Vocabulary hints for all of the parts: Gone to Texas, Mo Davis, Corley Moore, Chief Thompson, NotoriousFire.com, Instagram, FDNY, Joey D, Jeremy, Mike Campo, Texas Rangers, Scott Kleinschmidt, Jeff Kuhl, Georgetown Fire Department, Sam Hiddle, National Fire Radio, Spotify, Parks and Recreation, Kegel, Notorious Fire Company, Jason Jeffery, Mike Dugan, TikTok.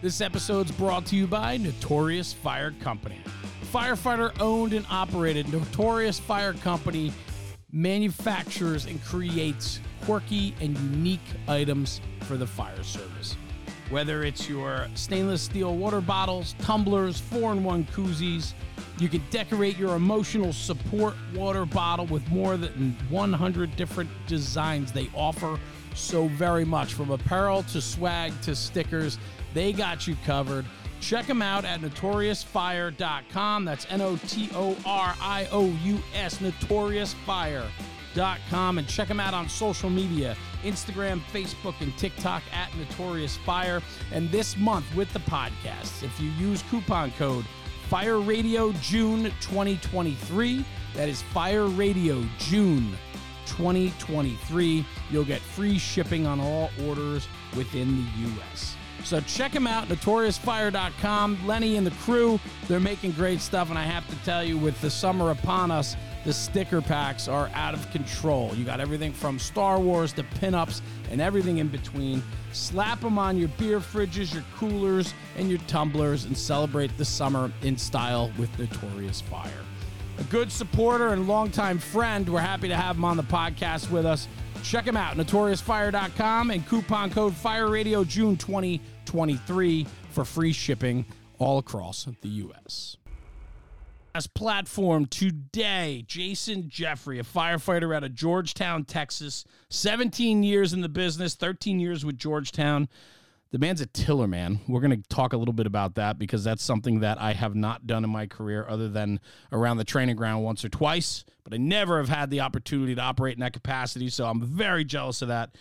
This episode's brought to you by Notorious Fire Company. Firefighter owned and operated, Notorious Fire Company manufactures and creates quirky and unique items for the fire service. Whether it's your stainless steel water bottles, tumblers, 4-in-1 koozies, you can decorate your emotional support water bottle with more than 100 different designs. They offer so very much, from apparel to swag to stickers. They got you covered. Check them out at NotoriousFire.com. That's NotoriousFire, NotoriousFire.com. And check them out on social media, Instagram, Facebook, and TikTok at Notorious Fire. And this month with the podcast, if you use coupon code Fire Radio June 2023, that is Fire Radio June 2023, you'll get free shipping on all orders within the U.S. So check them out, NotoriousFire.com. Lenny and the crew, they're making great stuff. And I have to tell you, with the summer upon us, the sticker packs are out of control. You got everything from Star Wars to pinups and everything in between. Slap them on your beer fridges, your coolers, and your tumblers, and celebrate the summer in style with Notorious Fire. A good supporter and longtime friend. We're happy to have him on the podcast with us. Check him out, NotoriousFire.com, and coupon code FireRadio June 2023 for free shipping all across the U.S. As platform today, Jason Jeffery, a firefighter out of Georgetown, Texas, 17 years in the business, 13 years with Georgetown. The man's a tiller, man. We're going to talk a little bit about that because that's something that I have not done in my career other than around the training ground once or twice, but I never have had the opportunity to operate in that capacity, so I'm very jealous of that.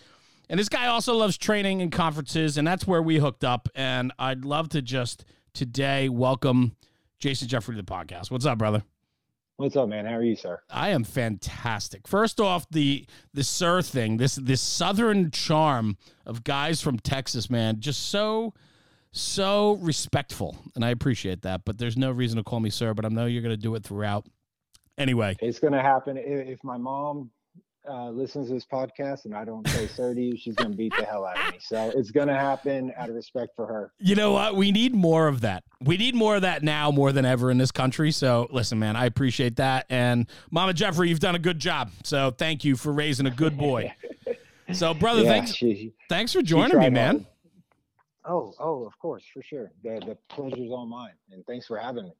And this guy also loves training and conferences, and that's where we hooked up, and I'd love to just today welcome Jason Jeffery to the podcast. What's up, brother? What's up, man? How are you, sir? I am fantastic. First off, the sir thing, this southern charm of guys from Texas, man, just so respectful, and I appreciate that. But there's no reason to call me sir, but I know you're going to do it throughout. Anyway, it's going to happen. If my mom listens to this podcast and I don't say sir to you, she's going to beat the hell out of me. So it's going to happen out of respect for her. You know what? We need more of that. We need more of that now more than ever in this country. So listen, man, I appreciate that. And Mama Jeffery, you've done a good job. So thank you for raising a good boy. So brother, thanks for joining me, man. Oh, of course. For sure. The pleasure's all mine. And thanks for having me.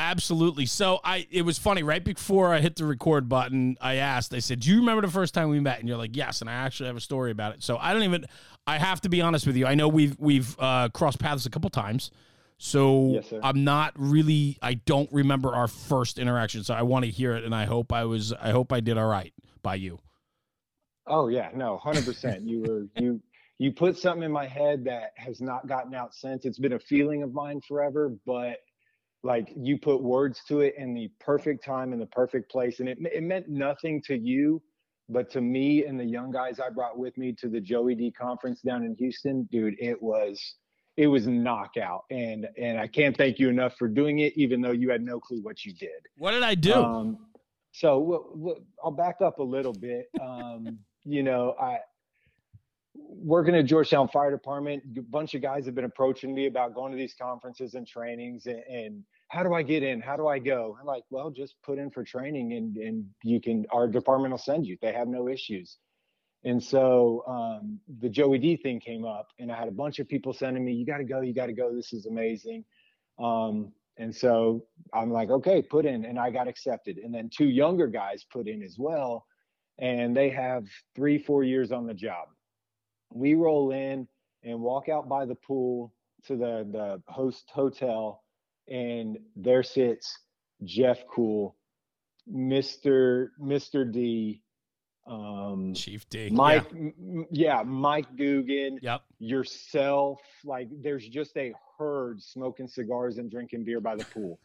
Absolutely. So it was funny, right before I hit the record button, I asked, I said, do you remember the first time we met? And you're like, yes. And I actually have a story about it. So I have to be honest with you. I know we've crossed paths a couple times. So yes, I'm not really, I don't remember our first interaction. So I want to hear it. And I hope I did all right by you. Oh yeah. No, 100%. You put something in my head that has not gotten out since. It's been a feeling of mine forever, but like you put words to it in the perfect time in the perfect place. And it meant nothing to you, but to me and the young guys I brought with me to the Joey D conference down in Houston, dude, it was knockout. And I can't thank you enough for doing it, even though you had no clue what you did. What did I do? So I'll back up a little bit. Working at Georgetown Fire Department, a bunch of guys have been approaching me about going to these conferences and trainings and how do I get in? How do I go? I'm like, well, just put in for training and you can, our department will send you. They have no issues. And so the Joey D thing came up and I had a bunch of people sending me, you got to go. This is amazing. And so I'm like, okay, put in, and I got accepted. And then two younger guys put in as well. And they have 3-4 years on the job. We roll in and walk out by the pool to the host hotel, and there sits Jeff Kuhl, Mr. D, Chief D, Mike, Mike Dugan, yep, yourself. Like, there's just a herd smoking cigars and drinking beer by the pool.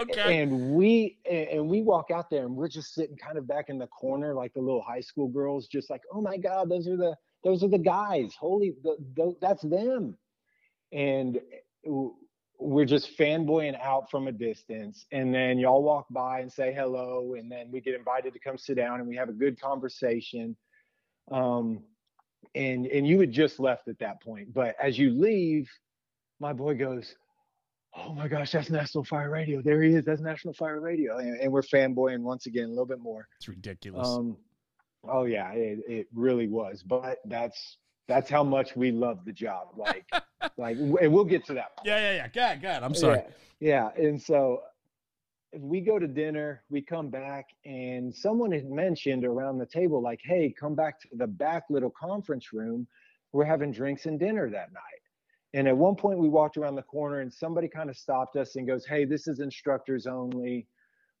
Okay. And we walk out there and we're just sitting kind of back in the corner, like the little high school girls, just like, oh my God, those are the guys. Holy, that's them. And we're just fanboying out from a distance. And then y'all walk by and say hello. And then we get invited to come sit down and we have a good conversation. And you had just left at that point. But as you leave, my boy goes, "Oh my gosh, that's National Fire Radio. There he is. That's National Fire Radio." And we're fanboying once again a little bit more. It's ridiculous. Oh yeah, it really was. But that's how much we love the job. Like, and we'll get to that point. Yeah. God, I'm sorry. Yeah. And so if we go to dinner, we come back, and someone had mentioned around the table, like, "Hey, come back to the back little conference room. We're having drinks and dinner that night." And at one point we walked around the corner and somebody kind of stopped us and goes, "Hey, this is instructors only,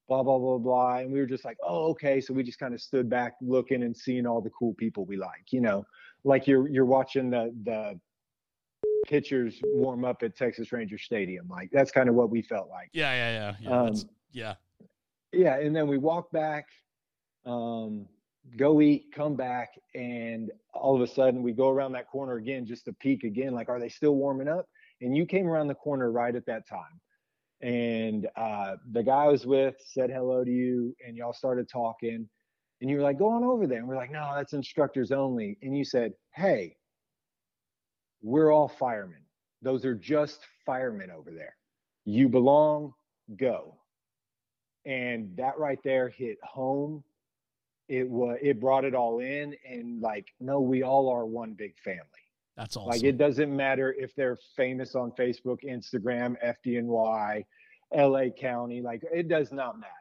blah, blah, blah, blah." And we were just like, "Oh, okay." So we just kind of stood back looking and seeing all the cool people we like, you know, like you're watching the pitchers warm up at Texas Rangers Stadium. Like, that's kind of what we felt like. Yeah. Yeah. And then we walk back, go eat, come back, and all of a sudden we go around that corner again just to peek again, like, are they still warming up? And you came around the corner right at that time, and the guy I was with said hello to you, and y'all started talking, and you were like, "Go on over there." And we're like, "No, that's instructors only." And you said, "Hey, we're all firemen. Those are just firemen over there. You belong. Go." And that right there hit home. It brought it all in, and like, no, we all are one big family. That's awesome. Like, it doesn't matter if they're famous on Facebook, Instagram, FDNY, LA County, like, it does not matter.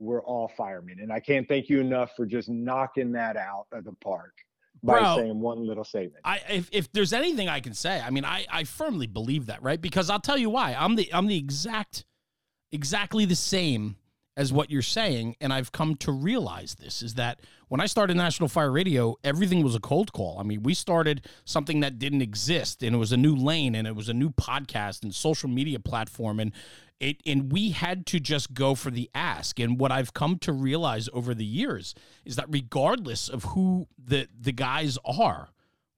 We're all firemen. And I can't thank you enough for just knocking that out of the park by saying one little statement. If there's anything I can say, I mean, I firmly believe that, right? Because I'll tell you why. I'm the exactly the same as what you're saying, and I've come to realize this, is that when I started National Fire Radio, everything was a cold call. I mean, we started something that didn't exist, and it was a new lane, and it was a new podcast and social media platform, and we had to just go for the ask. And what I've come to realize over the years is that regardless of who the guys are,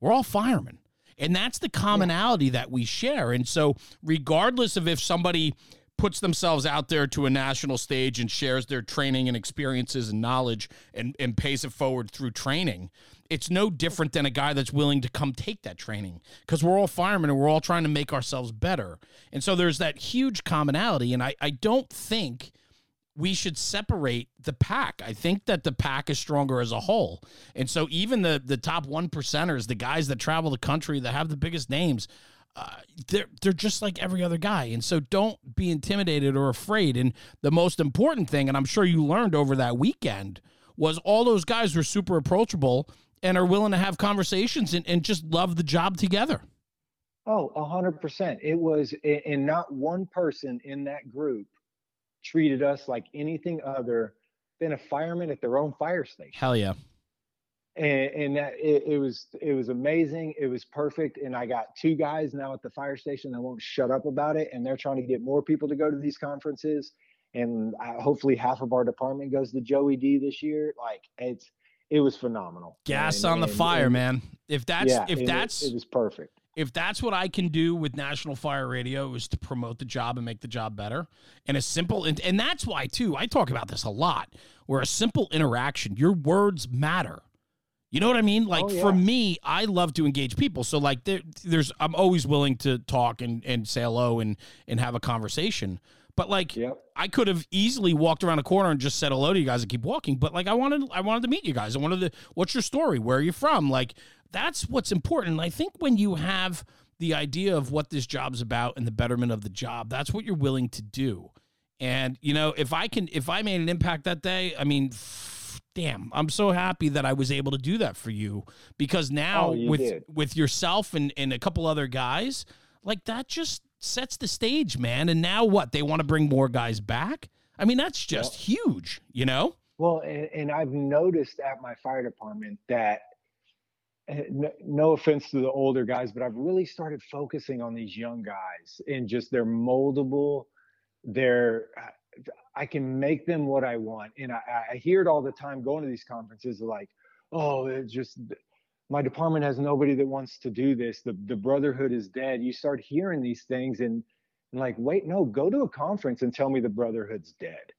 we're all firemen. And that's the commonality that we share. And so regardless of if somebody puts themselves out there to a national stage and shares their training and experiences and knowledge and pays it forward through training, it's no different than a guy that's willing to come take that training, because we're all firemen and we're all trying to make ourselves better. And so there's that huge commonality, and I don't think we should separate the pack. I think that the pack is stronger as a whole. And so even the top 1%ers, the guys that travel the country, that have the biggest names, they're just like every other guy. And so don't be intimidated or afraid. And the most important thing, and I'm sure you learned over that weekend, was all those guys were super approachable and are willing to have conversations and just love the job together. Oh, 100%. It was, and not one person in that group treated us like anything other than a fireman at their own fire station. Hell yeah. And that it was amazing. It was perfect. And I got two guys now at the fire station that won't shut up about it, and they're trying to get more people to go to these conferences. And hopefully half of our department goes to Joey D this year. Like, it was phenomenal. Gas on the fire, man. It was perfect. If that's what I can do with National Fire Radio, is to promote the job and make the job better. And a simple, and that's why too, I talk about this a lot, where a simple interaction, your words matter. You know what I mean? Like, for me, I love to engage people. So, like, there's I'm always willing to talk and say hello and have a conversation. But, like, I could have easily walked around a corner and just said hello to you guys and keep walking. But, like, I wanted to meet you guys. I wanted to, what's your story? Where are you from? Like, that's what's important. And I think when you have the idea of what this job's about and the betterment of the job, that's what you're willing to do. And, you know, if I made an impact that day, I mean, damn, I'm so happy that I was able to do that for you, because now with yourself and a couple other guys, like, that just sets the stage, man. And now what? They want to bring more guys back? I mean, that's just huge, you know? Well, and I've noticed at my fire department that, no offense to the older guys, but I've really started focusing on these young guys and just their moldable, I can make them what I want. And I hear it all the time going to these conferences, like, "Oh, it's just, my department has nobody that wants to do this. The brotherhood is dead." You start hearing these things and like, wait, no, go to a conference and tell me the brotherhood's dead.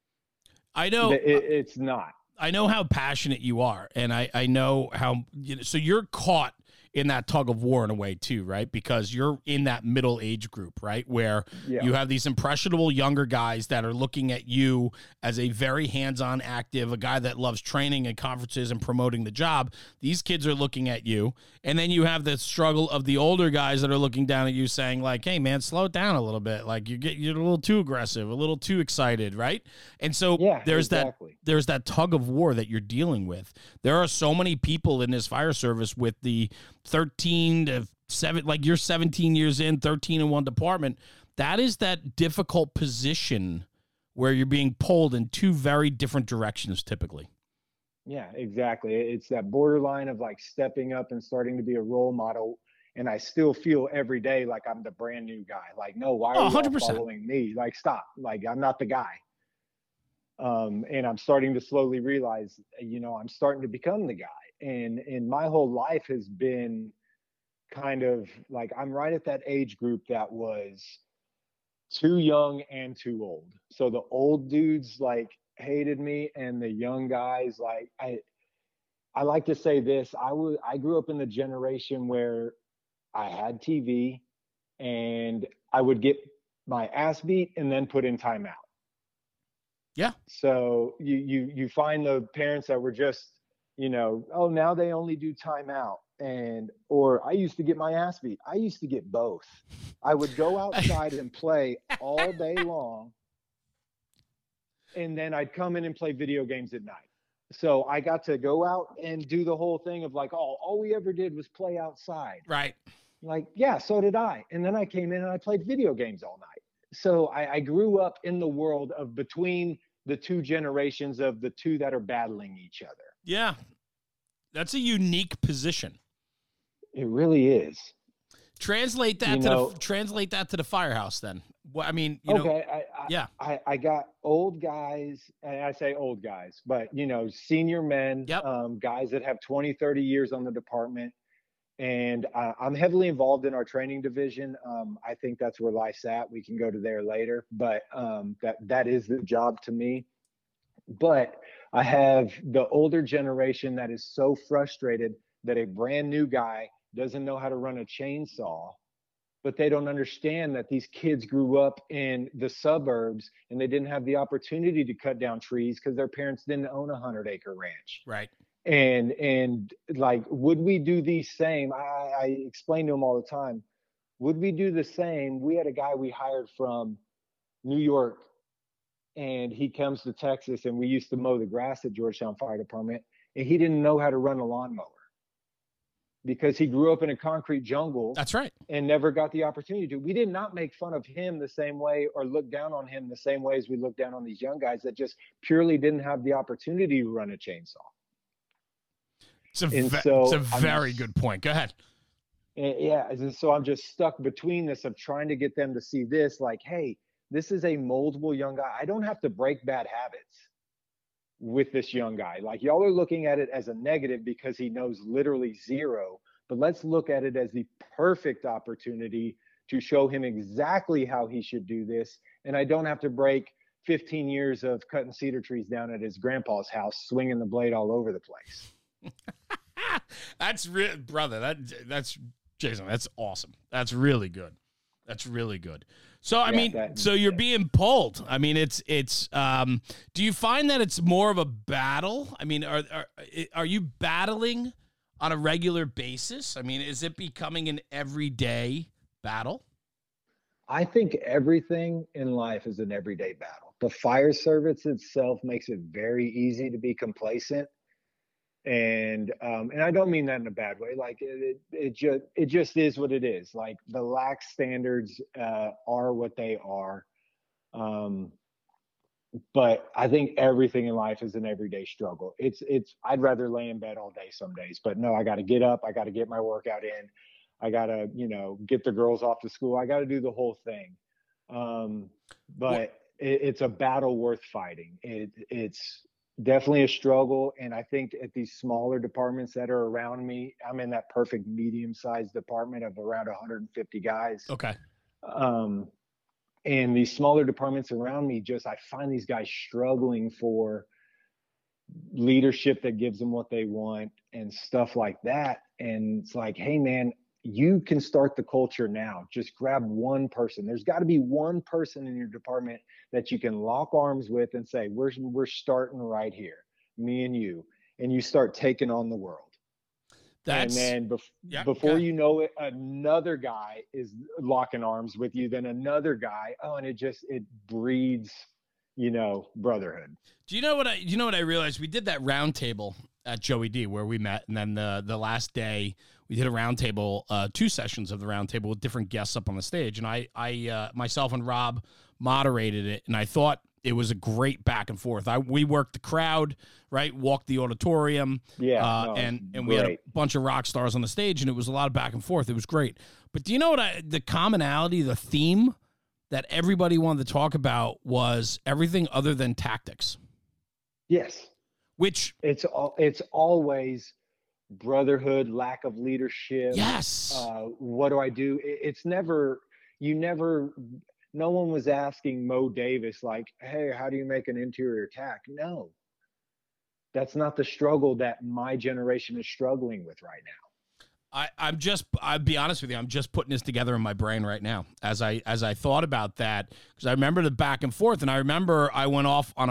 I know. It's not. I know how passionate you are, and I know how, you know, so you're caught in that tug of war in a way too, right? Because you're in that middle age group, right? Where you have these impressionable younger guys that are looking at you as a very hands-on active, a guy that loves training and conferences and promoting the job. These kids are looking at you. And then you have the struggle of the older guys that are looking down at you saying like, hey man, slow it down a little bit. Like you're a little too aggressive, a little too excited. Right. And so there's that tug of war that you're dealing with. There are so many people in this fire service with the 13 to 7, like you're 17 years in, 13 in one department. That is that difficult position where you're being pulled in two very different directions typically. Yeah, exactly. It's that borderline of like stepping up and starting to be a role model. And I still feel every day like I'm the brand new guy. Like, no, why are you following me? Like, stop. Like, I'm not the guy. And I'm starting to slowly realize, you know, I'm starting to become the guy. And my whole life has been kind of like, I'm right at that age group that was too young and too old. So the old dudes like hated me, and the young guys, like, I like to say this, I grew up in the generation where I had TV and I would get my ass beat and then put in timeout. Yeah. So you find the parents that were just, you know, oh, now they only do timeout, or I used to get my ass beat. I used to get both. I would go outside and play all day long, and then I'd come in and play video games at night. So I got to go out and do the whole thing of like, oh, all we ever did was play outside. Right. Like, yeah, so did I. And then I came in and I played video games all night. So I grew up in the world of between the two generations of the two that are battling each other. Yeah. That's a unique position. It really is. Translate that translate that to the firehouse then. Well, I mean, I got old guys, and I say old guys, but you know, senior men, guys that have 20, 30 years on the department. And I'm heavily involved in our training division. I think that's where life's at. We can go to there later, but that is the job to me. But I have the older generation that is so frustrated that a brand new guy doesn't know how to run a chainsaw, but they don't understand that these kids grew up in the suburbs and they didn't have the opportunity to cut down trees because their parents didn't own a 100-acre ranch. Right. And like, would we do the same? I explain to them all the time, would we do the same? We had a guy we hired from New York, and he comes to Texas, and we used to mow the grass at Georgetown Fire Department, and he didn't know how to run a lawnmower because he grew up in a concrete jungle. That's right. And never got the opportunity to. We did not make fun of him the same way or look down on him the same way as we look down on these young guys that just purely didn't have the opportunity to run a chainsaw. It's a very good point. Go ahead. Yeah. And so I'm just stuck between this of trying to get them to see this, like, hey, this is a moldable young guy. I don't have to break bad habits with this young guy. Like, y'all are looking at it as a negative because he knows literally zero, but let's look at it as the perfect opportunity to show him exactly how he should do this. And I don't have to break 15 years of cutting cedar trees down at his grandpa's house, swinging the blade all over the place. That's real, brother. That's Jason. That's awesome. That's really good. That's really good. So, so you're being pulled. I mean, it's do you find that it's more of a battle? I mean, are you battling on a regular basis? I mean, is it becoming an everyday battle? I think everything in life is an everyday battle. The fire service itself makes it very easy to be complacent. And I don't mean that in a bad way. Like it just is what it is. Like the lax standards are what they are. But I think everything in life is an everyday struggle. It's I'd rather lay in bed all day some days, but no, I got to get up. I got to get my workout in. I got to, you know, get the girls off to school. I got to do the whole thing. But it's a battle worth fighting. It's definitely a struggle. And I think at these smaller departments that are around me, I'm in that perfect medium-sized department of around 150 guys. Okay. And these smaller departments around me, I find these guys struggling for leadership that gives them what they want and stuff like that. And it's like, hey, man, you can start the culture now. Just grab one person. There's got to be one person in your department that you can lock arms with and say, we're starting right here, me and you start taking on the world. And then before you know it, another guy is locking arms with you, then another guy. Oh, and it breeds, brotherhood. Do you know what I realized? We did that round table at Joey D where we met. And then the last day we did a round table, 2 sessions of the round table with different guests up on the stage. And I myself and Rob moderated it. And I thought it was a great back and forth. We worked the crowd, right? Walked the auditorium. Yeah. And we had a bunch of rock stars on the stage and it was a lot of back and forth. It was great. But do you know what the commonality, the theme that everybody wanted to talk about was everything other than tactics? Yes. Which it's always brotherhood, lack of leadership. Yes. What do I do? No one was asking Mo Davis, like, hey, how do you make an interior tack? No, that's not the struggle that my generation is struggling with right now. I'll be honest with you. I'm just putting this together in my brain right now as I thought about that, because I remember the back and forth, and I remember I went off on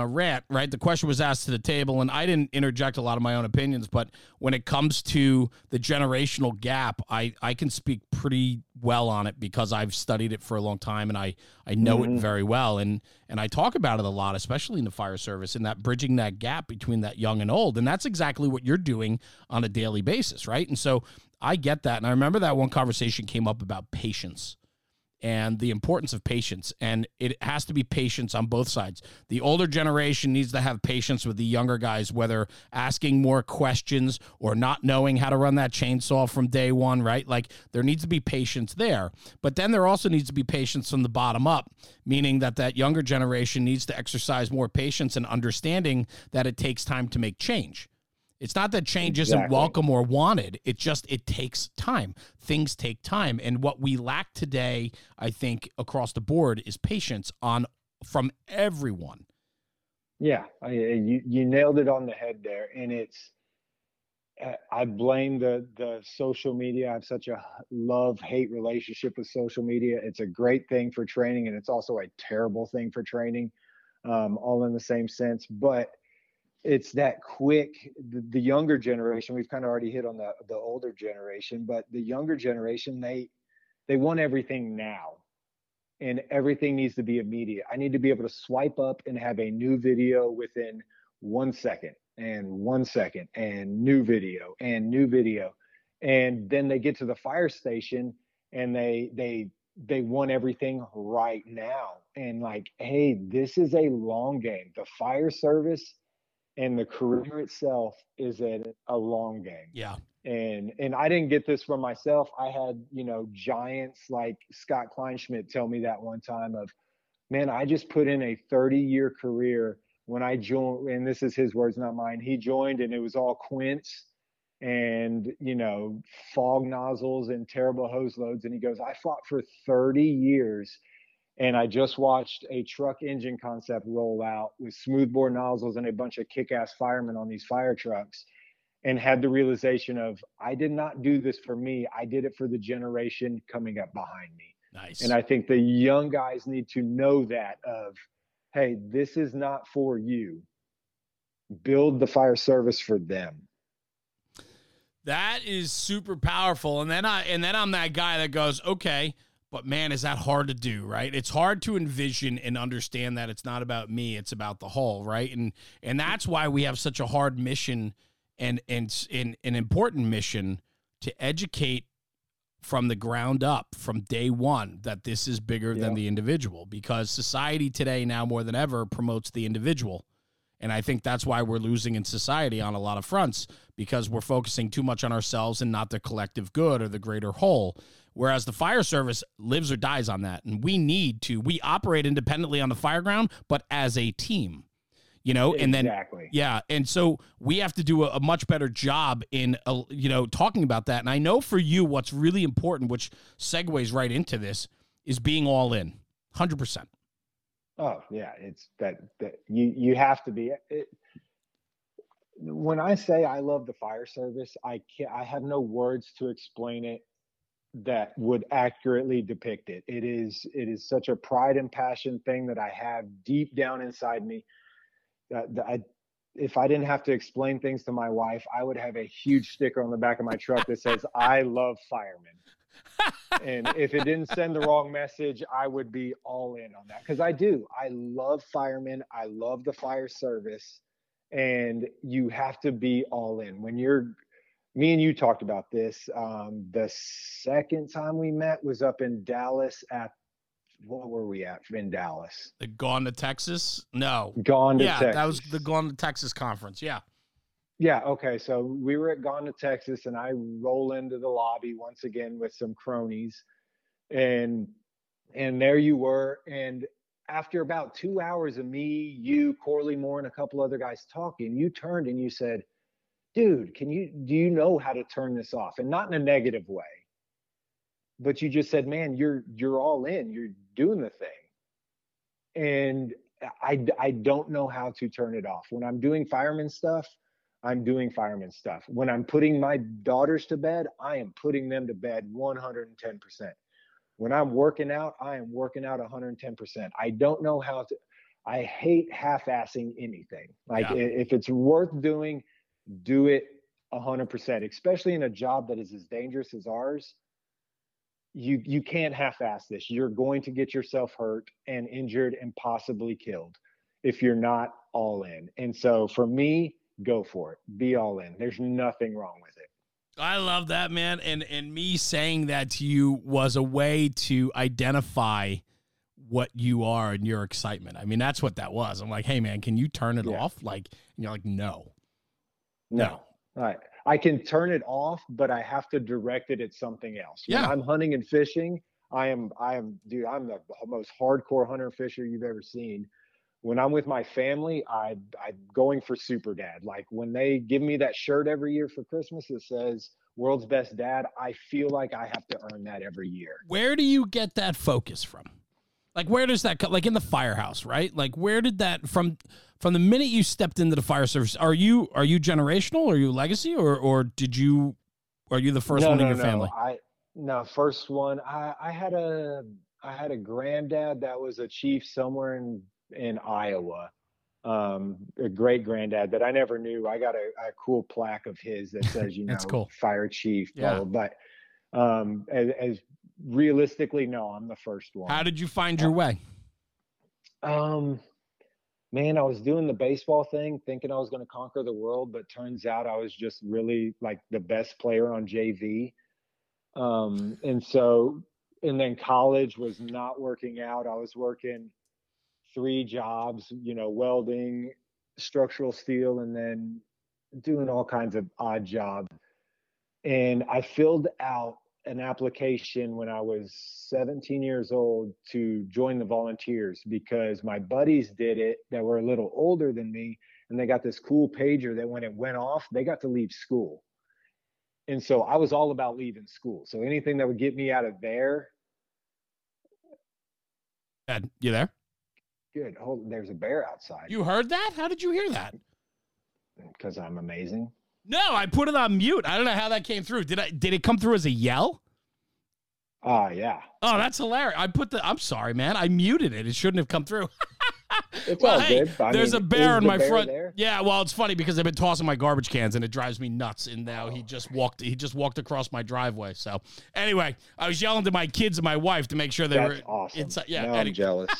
a rant, right? The question was asked to the table, and I didn't interject a lot of my own opinions, but when it comes to the generational gap, I can speak pretty well on it because I've studied it for a long time, and I know it very well. And I talk about it a lot, especially in the fire service, and that bridging that gap between that young and old. And that's exactly what you're doing on a daily basis, right? And so I get that. And I remember that one conversation came up about patience and the importance of patience. And it has to be patience on both sides. The older generation needs to have patience with the younger guys, whether asking more questions or not knowing how to run that chainsaw from day one, right? Like, there needs to be patience there. But then there also needs to be patience from the bottom up, meaning that younger generation needs to exercise more patience and understanding that it takes time to make change. It's not that change isn't welcome or wanted. It takes time. Things take time. And what we lack today, I think, across the board is patience from everyone. Yeah, you nailed it on the head there. And it's, I blame the social media. I have such a love-hate relationship with social media. It's a great thing for training, and it's also a terrible thing for training, all in the same sense. But it's that quick, the younger generation, we've kind of already hit on the older generation, but the younger generation, they want everything now, and everything needs to be immediate. I need to be able to swipe up and have a new video within 1 second, and 1 second, and new video, and new video. And then they get to the fire station and they want everything right now. And like, hey, this is a long game. The fire service and the career itself is a long game. Yeah. And I didn't get this from myself. I had, giants like Scott Kleinschmidt tell me that one time of, man, I just put in a 30-year career when I joined, and this is his words, not mine. He joined and it was all quints and, fog nozzles and terrible hose loads. And he goes, I fought for 30 years. And I just watched a truck engine concept roll out with smoothbore nozzles and a bunch of kick-ass firemen on these fire trucks, and had the realization of, I did not do this for me. I did it for the generation coming up behind me. Nice. And I think the young guys need to know that of, hey, this is not for you. Build the fire service for them. That is super powerful. And then I'm that guy that goes, okay, but man, is that hard to do, right? It's hard to envision and understand that it's not about me, it's about the whole, right? And that's why we have such a hard mission and an important mission to educate from the ground up, from day one, that this is bigger than the individual, because society today now more than ever promotes the individual. And I think that's why we're losing in society on a lot of fronts, because we're focusing too much on ourselves and not the collective good or the greater whole. Whereas the fire service lives or dies on that. And we operate independently on the fireground, but as a team, Exactly. Yeah. And so we have to do a much better job in, talking about that. And I know for you, what's really important, which segues right into this, is being all in 100%. Oh yeah. It's that you have to be it. When I say I love the fire service, I have no words to explain it that would accurately depict it. It is such a pride and passion thing that I have deep down inside me. If I didn't have to explain things to my wife, I would have a huge sticker on the back of my truck that says, I love firemen. And if it didn't send the wrong message, I would be all in on that, because I do. I love firemen. I love the fire service. And you have to be all in. When me and you talked about this. The second time we met was up in Dallas at, what were we at in Dallas? The Gone to Texas? No. Gone to Texas. Yeah, that was the Gone to Texas conference. Yeah. Yeah. Okay. So we were at Gone to Texas, and I roll into the lobby once again with some cronies, and there you were. And after about 2 hours of me, you, Corley Moore, and a couple other guys talking, you turned and you said, dude, do you know how to turn this off? And not in a negative way, but you just said, man, you're all in, you're doing the thing. And I don't know how to turn it off. When I'm doing fireman stuff, I'm doing fireman stuff. When I'm putting my daughters to bed, I am putting them to bed 110%. When I'm working out, I am working out 110%. I don't know how to, I hate half-assing anything. Like if it's worth doing, do it 100%, especially in a job that is as dangerous as ours. You can't half-ass this. You're going to get yourself hurt and injured and possibly killed if you're not all in. And so for me, go for it. Be all in. There's nothing wrong with it. I love that, man. And me saying that to you was a way to identify what you are and your excitement. I mean, that's what that was. I'm like, hey man, can you turn it off? Like, and you're like, No. All right. I can turn it off, but I have to direct it at something else. When I'm hunting and fishing, dude, I'm the most hardcore hunter and fisher you've ever seen. When I'm with my family, I'm going for super dad. Like when they give me that shirt every year for Christmas that says world's best dad, I feel like I have to earn that every year. Where do you get that focus from? Like, where does that come, like in the firehouse, right? Like, where did that from the minute you stepped into the fire service? Are you generational? Are you legacy, or are you the first one in your family? First one. I had a granddad that was a chief somewhere in Iowa. A great granddad that I never knew. I got a cool plaque of his that says, cool. Fire chief. Yeah. But as realistically, no, I'm the first one. How did you find your way? Man, I was doing the baseball thing, thinking I was going to conquer the world, but turns out I was just really like the best player on JV. And then college was not working out. I was working 3 jobs, welding, structural steel, and then doing all kinds of odd jobs. And I filled out an application when I was 17 years old to join the volunteers, because my buddies did it that were a little older than me, and they got this cool pager that when it went off, they got to leave school. And so I was all about leaving school. So anything that would get me out of there. Dad, you there? Good. Oh, there's a bear outside. You heard that? How did you hear that? Because I'm amazing. No, I put it on mute. I don't know how that came through. Did it come through as a yell? Oh, yeah. Oh, that's hilarious. I'm sorry, man. I muted it. It shouldn't have come through. It's all good. There's a bear in my front. There? Yeah, well, it's funny because I've been tossing my garbage cans and it drives me nuts. And now he just walked across my driveway. So anyway, I was yelling to my kids and my wife to make sure they were awesome. Inside. Yeah, now I'm jealous.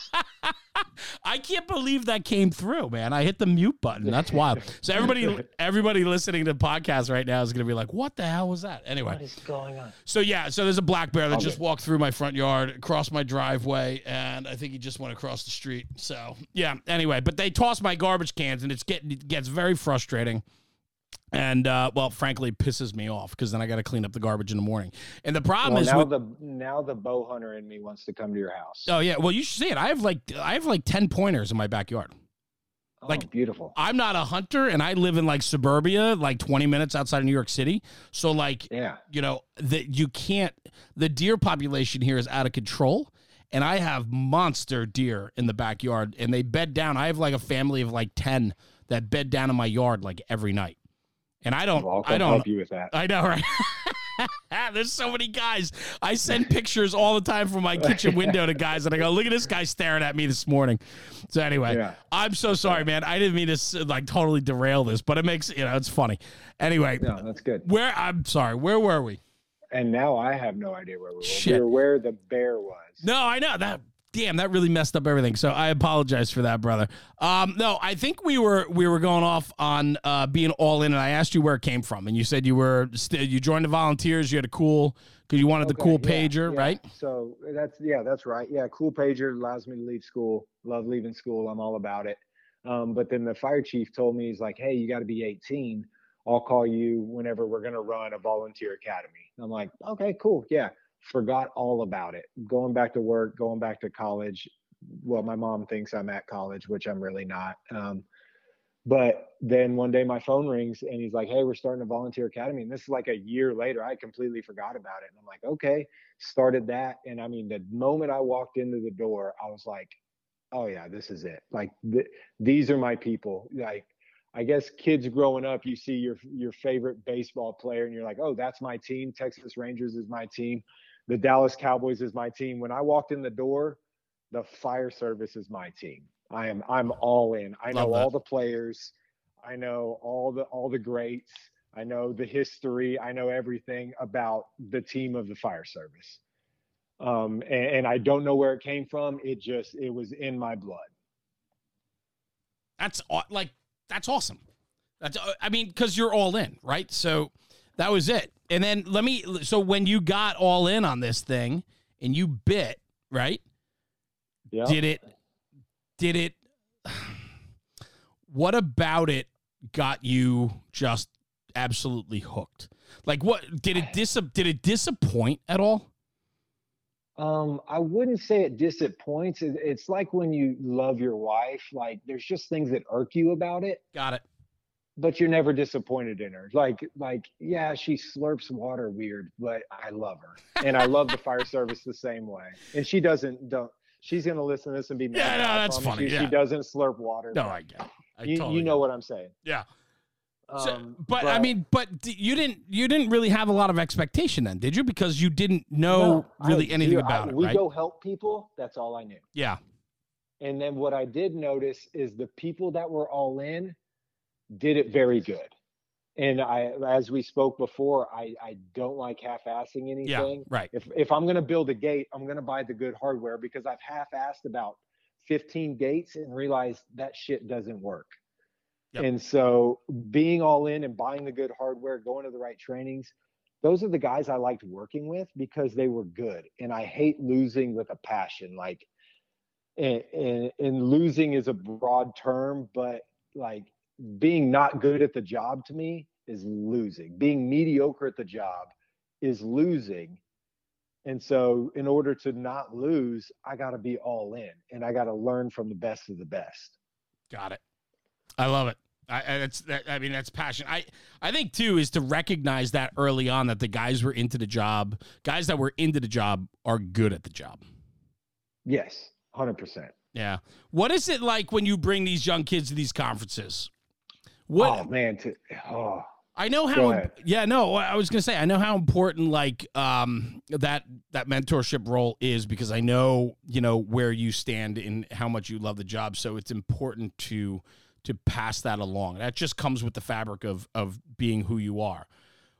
I can't believe that came through, man. I hit the mute button. That's wild. So everybody listening to the podcast right now is going to be like, what the hell was that? Anyway. What is going on? So, so there's a black bear that just walked through my front yard, across my driveway, and I think he just went across the street. So, yeah, anyway. But they toss my garbage cans, and it gets very frustrating. And, frankly, pisses me off because then I got to clean up the garbage in the morning. And the problem is now the bow hunter in me wants to come to your house. Oh, yeah. Well, you should see it. I have like 10 pointers in my backyard. Oh, like, beautiful. I'm not a hunter, and I live in like suburbia, like 20 minutes outside of New York City. So like, the deer population here is out of control. and I have monster deer in the backyard, and they bed down. I have like a family of like 10 that bed down in my yard like every night. And I don't, well, I don't help you with that. I know, right? There's so many guys. I send pictures all the time from my kitchen window to guys, and I go, look at this guy staring at me this morning. So anyway, yeah. I'm so sorry, man. I didn't mean to like totally derail this, but it makes, you know, it's funny. Anyway. No, that's good. Where were we? And now I have no idea where we were. Shit. We were where the bear was. No, I know that. Damn, that really messed up everything. So I apologize for that, brother. No, I think we were going off on being all in, and I asked you where it came from, and you said you were you joined the volunteers. You had a cool because you wanted the cool pager, right? So that's right. Yeah, cool pager allows me to leave school. Love leaving school. I'm all about it. But then the fire chief told me, he's like, hey, you got to be 18. I'll call you whenever we're gonna run a volunteer academy. I'm like, okay, cool, yeah. Forgot all about it. Going back to work, going back to college. Well, my mom thinks I'm at college, which I'm really not. But then one day my phone rings and he's like, hey, we're starting a volunteer academy. And this is like a year later. I completely forgot about it. And I'm like, okay, started that. And I mean, the moment I walked into the door, I was like, oh yeah, this is it. Like these are my people. Like, I guess kids growing up, you see your favorite baseball player and you're like, oh, that's my team. Texas Rangers is my team. The Dallas Cowboys is my team. When I walked in the door, the fire service is my team. I'm all in. I know all the players. I know all the greats. I know the history. I know everything about the team of the fire service. And I don't know where it came from. It was in my blood. That's awesome. Because you're all in, right? So that was it. And then so when you got all in on this thing and you bit, right? Yeah. Did it, what about it got you just absolutely hooked? Like did it disappoint at all? I wouldn't say it disappoints. It's like when you love your wife, like there's just things that irk you about it. Got it. But you're never disappointed in her. Like, yeah, she slurps water weird, but I love her. And I love the fire service the same way. And she don't, she's going to listen to this and be mad. Yeah, no, that's funny. She doesn't slurp water. No, I get it. You know what I'm saying? Yeah. But you didn't really have a lot of expectation then, did you? Because you didn't know anything about it, right? We go help people. That's all I knew. Yeah. And then what I did notice is the people that were all in did it very good. And as we spoke before, I don't like half-assing anything. Yeah, right. If I'm going to build a gate, I'm going to buy the good hardware because I've half-assed about 15 gates and realized that shit doesn't work. Yep. And so being all in and buying the good hardware, going to the right trainings, those are the guys I liked working with because they were good. And I hate losing with a passion. Like, and losing is a broad term, but like being not good at the job to me is losing. Being mediocre at the job is losing. And so in order to not lose, I got to be all in and I got to learn from the best of the best. Got it. I love it. That's passion. I think too, is to recognize that early on that the guys that were into the job are good at the job. Yes. 100%. Yeah. What is it like when you bring these young kids to these conferences? I know how important like that mentorship role is because I know, you know, where you stand and how much you love the job. So it's important to pass that along. That just comes with the fabric of being who you are.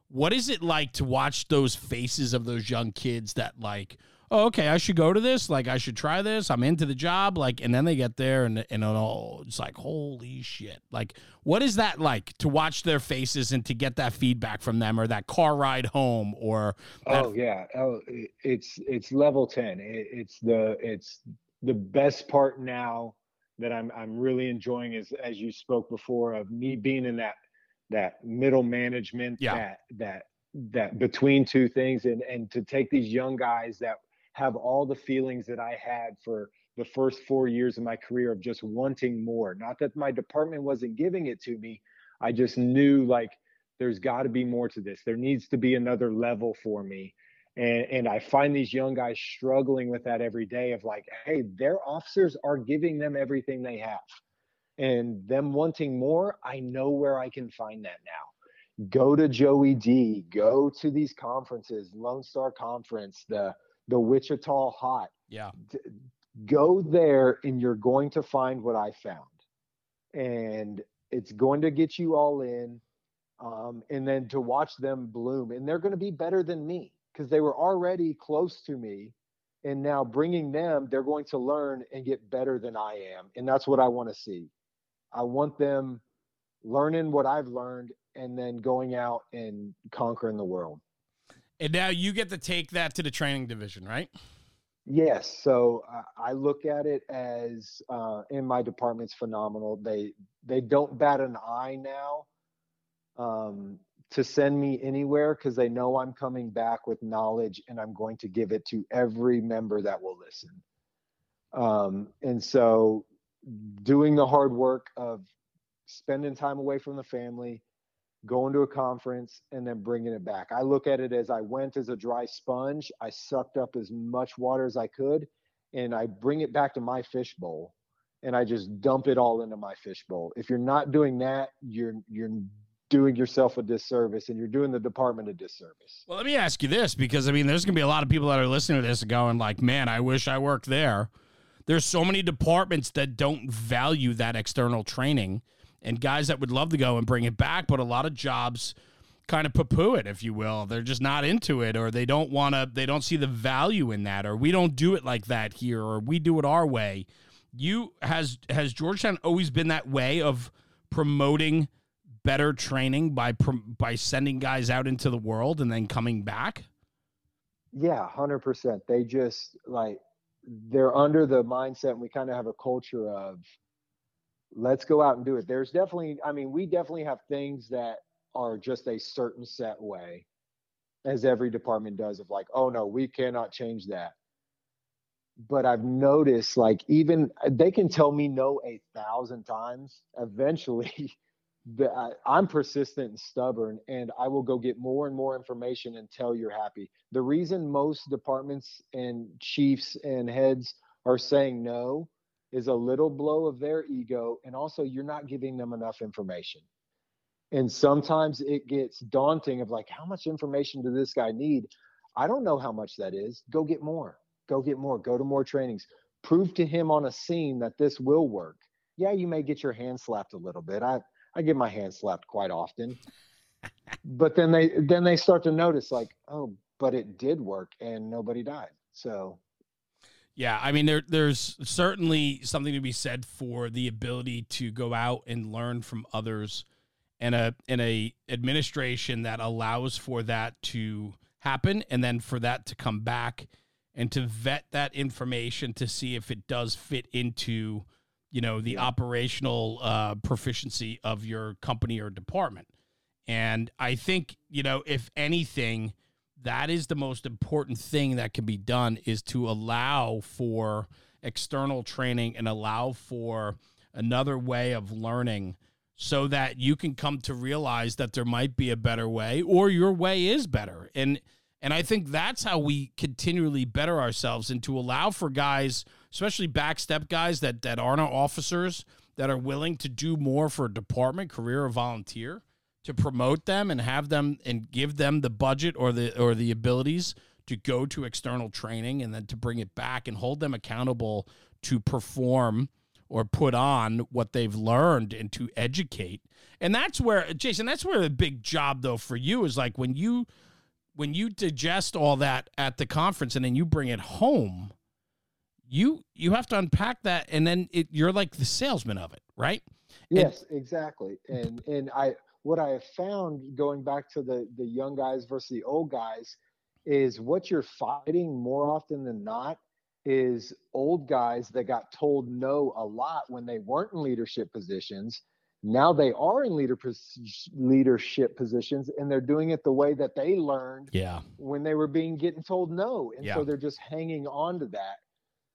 What is it like to watch those faces of those young kids that like, oh, okay, I should go to this. Like I should try this. I'm into the job. Like, and then they get there and it's like, holy shit. Like, what is that like to watch their faces and to get that feedback from them or that car ride home or. It's level 10. It's the best part now that I'm really enjoying is, as you spoke before, of me being in that middle management, that between two things and to take these young guys that have all the feelings that I had for the first 4 years of my career of just wanting more. Not that my department wasn't giving it to me. I just knew like, there's gotta be more to this. There needs to be another level for me. And I find these young guys struggling with that every day of like, hey, their officers are giving them everything they have. And them wanting more, I know where I can find that now. Go to Joey D. Go to these conferences, Lone Star Conference, the Wichita Hot. Yeah. Go there and you're going to find what I found. And it's going to get you all in. And then to watch them bloom. And they're going to be better than me, because they were already close to me, and now bringing them, they're going to learn and get better than I am. And that's what I want to see. I want them learning what I've learned and then going out and conquering the world. And now you get to take that to the training division, right? Yes. So I look at it as, in my department's phenomenal. They don't bat an eye now. To send me anywhere, because they know I'm coming back with knowledge and I'm going to give it to every member that will listen. And so doing the hard work of spending time away from the family, going to a conference, and then bringing it back. I look at it as I went as a dry sponge. I sucked up as much water as I could, and I bring it back to my fishbowl, and I just dump it all into my fishbowl. If you're not doing that, you're doing yourself a disservice, and you're doing the department a disservice. Well, let me ask you this, because I mean, there's going to be a lot of people that are listening to this going like, man, I wish I worked there. There's so many departments that don't value that external training and guys that would love to go and bring it back. But a lot of jobs kind of poo-poo it, if you will. They're just not into it, or they don't see the value in that, or we don't do it like that here, or we do it our way. Has Georgetown always been that way of promoting better training by sending guys out into the world and then coming back? Yeah, 100%. They just they're under the mindset, and we kind of have a culture of let's go out and do it. There's definitely, I mean, we definitely have things that are just a certain set way, as every department does, of like, oh no, we cannot change that. But I've noticed even they can tell me no 1,000 times. Eventually I'm persistent and stubborn, and I will go get more and more information until you're happy. The reason most departments and chiefs and heads are saying no is a little blow of their ego, and also you're not giving them enough information. And sometimes it gets daunting of how much information does this guy need? I don't know how much that is. Go get more. Go get more. Go to more trainings. Prove to him on a scene that this will work. Yeah, you may get your hand slapped a little bit. I get my hand slapped quite often, but then they start to notice oh, but it did work and nobody died. So. Yeah. I mean, there's certainly something to be said for the ability to go out and learn from others, and in a administration that allows for that to happen. And then for that to come back and to vet that information to see if it does fit into the operational proficiency of your company or department. And I think, if anything, that is the most important thing that can be done, is to allow for external training and allow for another way of learning, so that you can come to realize that there might be a better way, or your way is better. And I think that's how we continually better ourselves, and to allow for guys, especially backstep guys that aren't our officers, that are willing to do more for a department, career, or volunteer, to promote them and have them and give them the budget or the abilities to go to external training, and then to bring it back and hold them accountable to perform or put on what they've learned, and to educate. And that's where, Jason, that's where the big job though for you is, when you digest all that at the conference and then you bring it home, you have to unpack that, and then you're like the salesman of it, right? Yes, exactly. And what I have found, going back to the young guys versus the old guys, is what you're fighting more often than not is old guys that got told no a lot when they weren't in leadership positions. Now they are in leadership positions, and they're doing it the way that they learned when they were getting told no. And so they're just hanging on to that.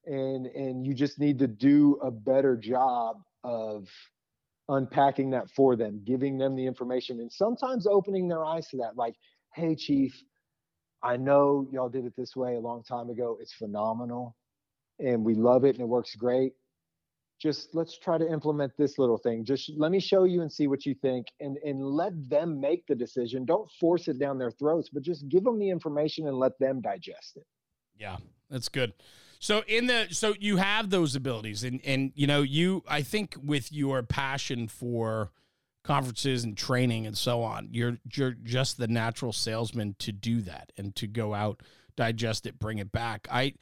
And you just need to do a better job of unpacking that for them, giving them the information, and sometimes opening their eyes to that. Hey, Chief, I know y'all did it this way a long time ago. It's phenomenal, and we love it, and it works great. Just let's try to implement this little thing. Just let me show you and see what you think, and let them make the decision. Don't force it down their throats, but just give them the information and let them digest it. Yeah, that's good. So so you have those abilities, and you know, I think with your passion for conferences and training and so on, you're just the natural salesman to do that and to go out, digest it, bring it back. I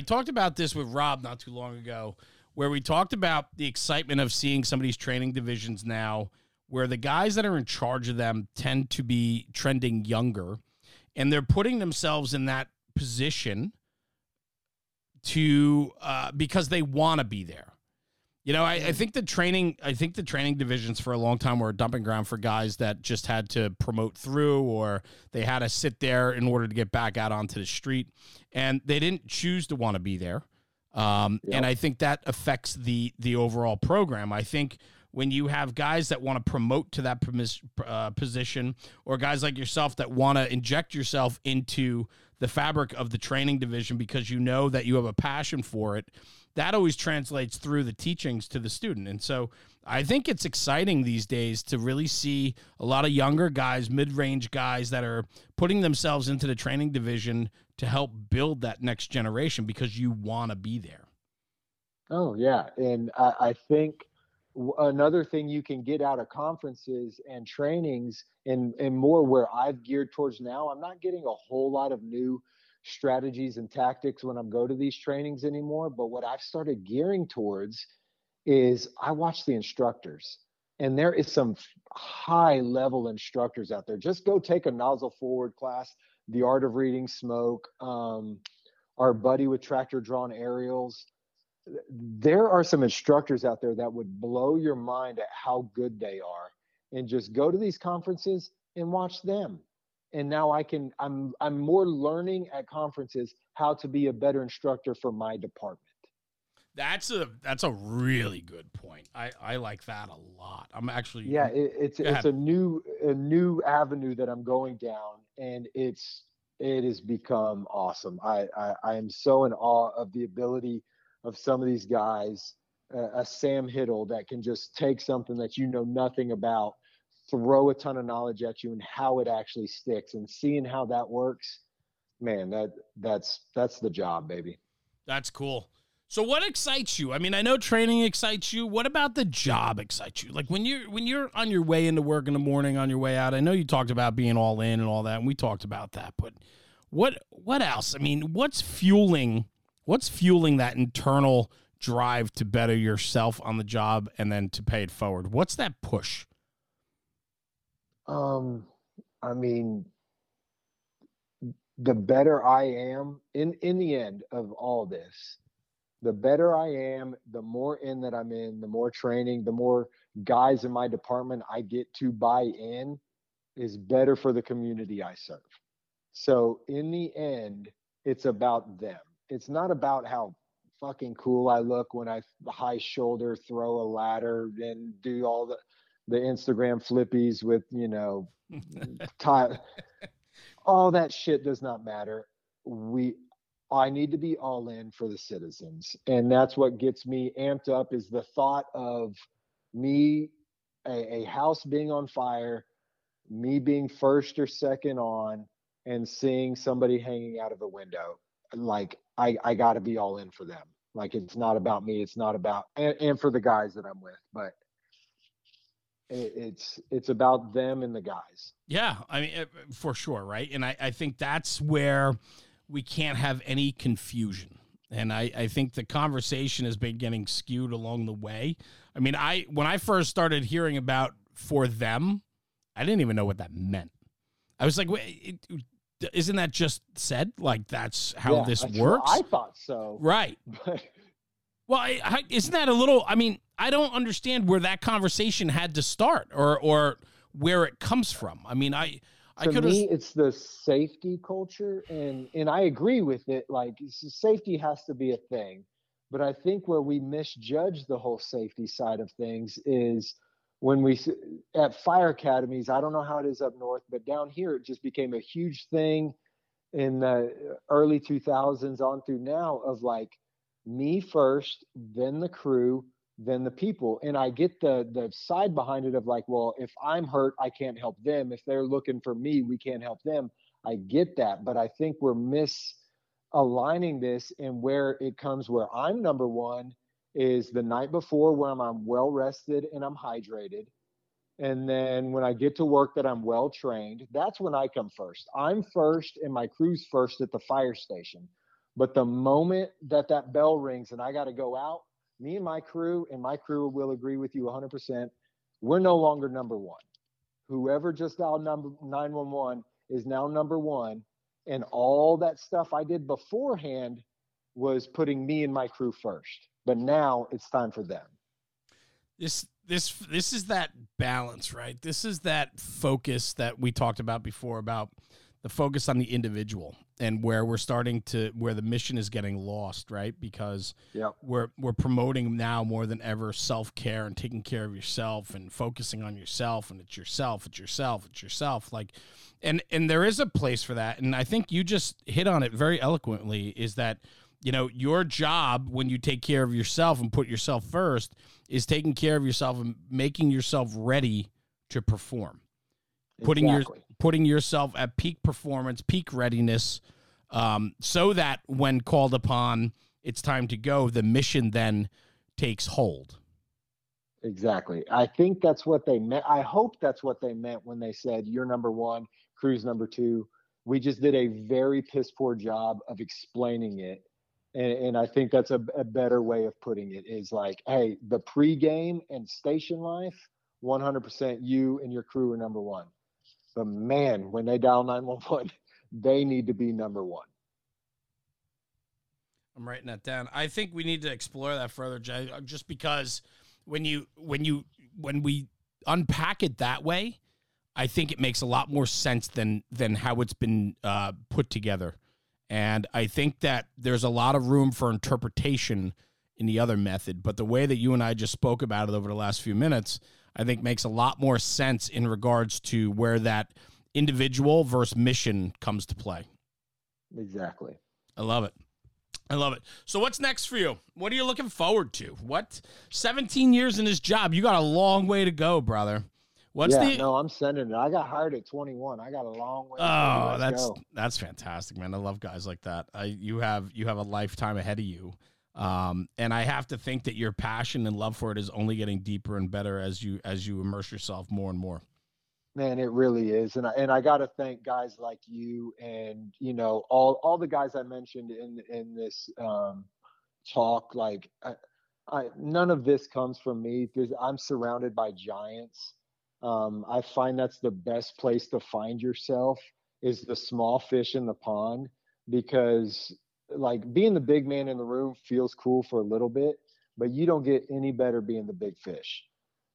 talked about this with Rob not too long ago, where we talked about the excitement of seeing some of these training divisions now, where the guys that are in charge of them tend to be trending younger, and they're putting themselves in that position to because they want to be there. You know, I think the training divisions for a long time were a dumping ground for guys that just had to promote through, or they had to sit there in order to get back out onto the street, and they didn't choose to want to be there. Yep. And I think that affects the overall program. I think when you have guys that want to promote to that position, or guys like yourself that want to inject yourself into the fabric of the training division because you know that you have a passion for it, that always translates through the teachings to the student. And so I think it's exciting these days to really see a lot of younger guys, mid-range guys that are putting themselves into the training division to help build that next generation because you want to be there. Oh, yeah. And I think another thing you can get out of conferences and trainings and more where I've geared towards now, I'm not getting a whole lot of new strategies and tactics when I go to these trainings anymore. But what I've started gearing towards is I watch the instructors, and there is some high level instructors out there. Just go take a nozzle forward class, the art of reading smoke, our buddy with tractor drawn aerials. There are some instructors out there that would blow your mind at how good they are, and just go to these conferences and watch them. And now I'm more learning at conferences how to be a better instructor for my department. That's a really good point. I like that a lot. I'm actually, yeah, it's a new avenue that I'm going down, and it has become awesome. I am so in awe of the ability of some of these guys, a Sam Hiddle that can just take something that you know nothing about, throw a ton of knowledge at you, and how it actually sticks, and seeing how that works, man, that's the job, baby. That's cool. So what excites you? I mean, I know training excites you. What about the job excites you? Like when you're on your way into work in the morning, on your way out, I know you talked about being all in and all that, and we talked about that, but what else? I mean, what's fueling that internal drive to better yourself on the job and then to pay it forward? What's that push? I mean, the better I am in the end of all this, the better I am, the more in that I'm in, the more training, the more guys in my department I get to buy in, is better for the community I serve. So in the end, it's about them. It's not about how fucking cool I look when I high shoulder, throw a ladder, and do all the Instagram flippies with, you know, all that shit does not matter. I need to be all in for the citizens. And that's what gets me amped up, is the thought of me, a house being on fire, me being first or second on, and seeing somebody hanging out of a window. Like I got to be all in for them. Like, it's not about me. It's not about, and for the guys that I'm with, but it's about them and the guys. Yeah, I mean, for sure, right? And I think that's where we can't have any confusion. And I think the conversation has been getting skewed along the way. I mean, when I first started hearing about for them, I didn't even know what that meant. I was like, wait, isn't that just said? Like, that's how this works? I thought so. Right. But... Well, isn't that a little, I mean, I don't understand where that conversation had to start or where it comes from. I mean, it's the safety culture, and I agree with it. Like, safety has to be a thing, but I think where we misjudge the whole safety side of things is when we at fire academies, I don't know how it is up north, but down here it just became a huge thing in the early 2000s on through now of like me first, then the crew, then the people. And I get the side behind it of like, well, if I'm hurt, I can't help them. If they're looking for me, we can't help them. I get that, but I think we're misaligning this, and where it comes where I'm number one is the night before when I'm well rested and I'm hydrated. And then when I get to work that I'm well trained, that's when I come first. I'm first and my crew's first at the fire station. But the moment that bell rings and I got to go out, me and my crew will agree with you 100%. We're no longer number one. Whoever just dialed number 911 is now number one. And all that stuff I did beforehand was putting me and my crew first. But now it's time for them. This is that balance, right? This is that focus that we talked about before, about the focus on the individual and where we're starting to, where the mission is getting lost, right? Because we're promoting now more than ever self-care and taking care of yourself and focusing on yourself, and it's yourself. Like, and there is a place for that. And I think you just hit on it very eloquently, is that, you know, your job when you take care of yourself and put yourself first is taking care of yourself and making yourself ready to perform, putting yourself at peak performance, peak readiness, so that when called upon, it's time to go, the mission then takes hold. Exactly. I think that's what they meant. I hope that's what they meant when they said you're number one, crew's number two. We just did a very piss poor job of explaining it. And I think that's a better way of putting it, is like, hey, the pregame and station life, 100% you and your crew are number one. But man, when they dial 911, they need to be number one. I'm writing that down. I think we need to explore that further, Jay, just because when we unpack it that way, I think it makes a lot more sense than how it's been put together. And I think that there's a lot of room for interpretation in the other method, but the way that you and I just spoke about it over the last few minutes, I think makes a lot more sense in regards to where that individual versus mission comes to play. Exactly. I love it. So what's next for you? What are you looking forward to? What, 17 years in this job, you got a long way to go, brother. I'm sending it. I got hired at 21. I got a long way. Oh, that's fantastic, man. I love guys like that. You have a lifetime ahead of you. And I have to think that your passion and love for it is only getting deeper and better as you immerse yourself more and more. Man, it really is. And I got to thank guys like you and, you know, all the guys I mentioned in this, talk, like none of this comes from me. I'm surrounded by giants. I find that's the best place to find yourself, is the small fish in the pond, because like being the big man in the room feels cool for a little bit, but you don't get any better being the big fish.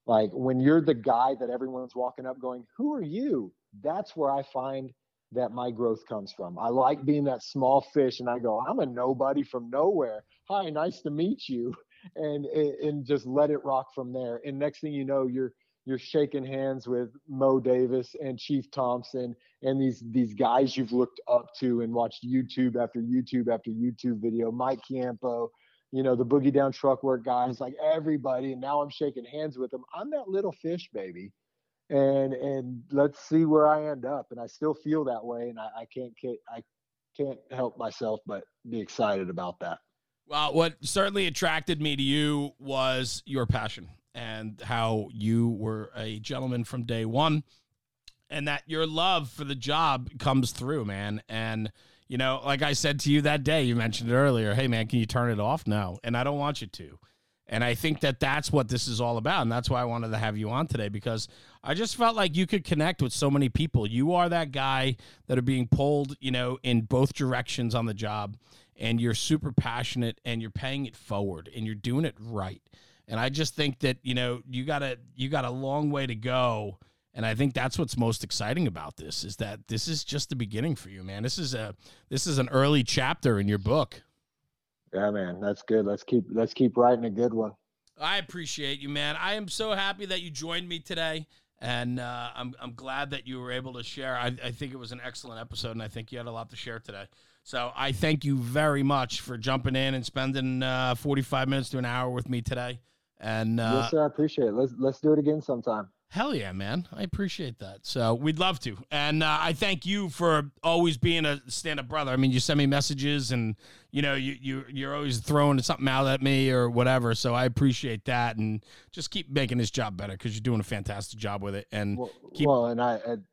Like when you're the guy that everyone's walking up going, who are you? That's where I find that my growth comes from. I like being that small fish and I go, I'm a nobody from nowhere. Hi, nice to meet you. And just let it rock from there. And next thing you know, you're shaking hands with Mo Davis and Chief Thompson and these guys you've looked up to and watched YouTube after YouTube after YouTube video, Mike Campo, you know, the boogie down truck work guys, like everybody. And now I'm shaking hands with them. I'm that little fish, baby. And let's see where I end up. And I still feel that way. And I can't help myself but be excited about that. Well, what certainly attracted me to you was your passion, and how you were a gentleman from day one, and that your love for the job comes through, man. And, you know, like I said to you that day, you mentioned it earlier, hey man, can you turn it off? No. And I don't want you to. And I think that that's what this is all about. And that's why I wanted to have you on today, because I just felt like you could connect with so many people. You are that guy that are being pulled, you know, in both directions on the job, and you're super passionate and you're paying it forward and you're doing it right. And I just think that, you know, you got a long way to go. And I think that's what's most exciting about this, is that this is just the beginning for you, man. This is an early chapter in your book. Yeah, man, that's good. Let's keep writing a good one. I appreciate you, man. I am so happy that you joined me today, and I'm glad that you were able to share. I think it was an excellent episode, and I think you had a lot to share today. So I thank you very much for jumping in and spending 45 minutes to an hour with me today. And yes, sir, I appreciate it. Let's do it again sometime. Hell yeah, man. I appreciate that. So we'd love to. And I thank you for always being a stand-up brother. I mean, you send me messages and, you know, you're always throwing something out at me or whatever. So I appreciate that. And just keep making this job better because you're doing a fantastic job with it. And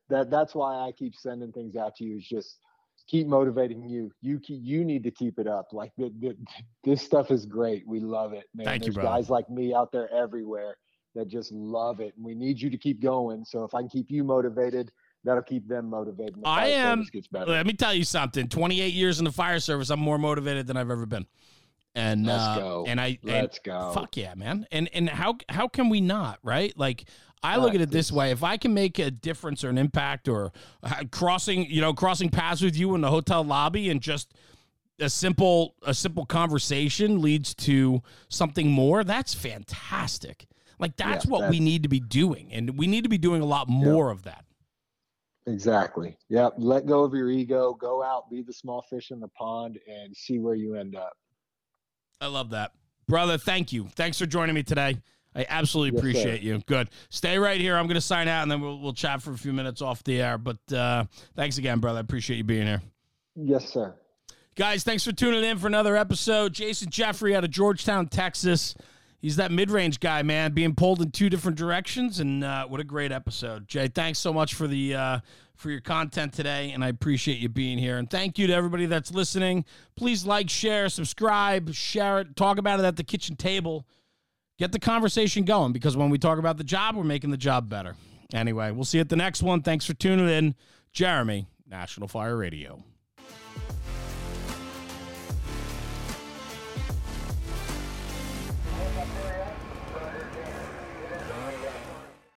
that's why I keep sending things out to you, is just keep motivating you. You need to keep it up. Like, this stuff is great. We love it, man. Thank you, brother. There's guys like me out there everywhere that just love it, and we need you to keep going. So if I can keep you motivated, that'll keep them motivated. I am. Let me tell you something. 28 years in the fire service, I'm more motivated than I've ever been. And let's go. Fuck yeah, man. And how can we not, right? Like, I look at it this way: if I can make a difference or an impact, or crossing paths with you in the hotel lobby, and just a simple conversation leads to something more, that's fantastic. Like, that's what we need to be doing, and we need to be doing a lot more of that. Exactly. Yep. Let go of your ego. Go out, be the small fish in the pond, and see where you end up. I love that. Brother, thank you. Thanks for joining me today. I absolutely appreciate you. Good. Stay right here. I'm going to sign out, and then we'll chat for a few minutes off the air. But thanks again, brother. I appreciate you being here. Yes, sir. Guys, thanks for tuning in for another episode. Jason Jeffery out of Georgetown, Texas. He's that mid-range guy, man, being pulled in two different directions, and what a great episode. Jay, thanks so much for the for your content today, and I appreciate you being here. And thank you to everybody that's listening. Please like, share, subscribe, share it, talk about it at the kitchen table. Get the conversation going, because when we talk about the job, we're making the job better. Anyway, we'll see you at the next one. Thanks for tuning in. Jeremy, National Fire Radio.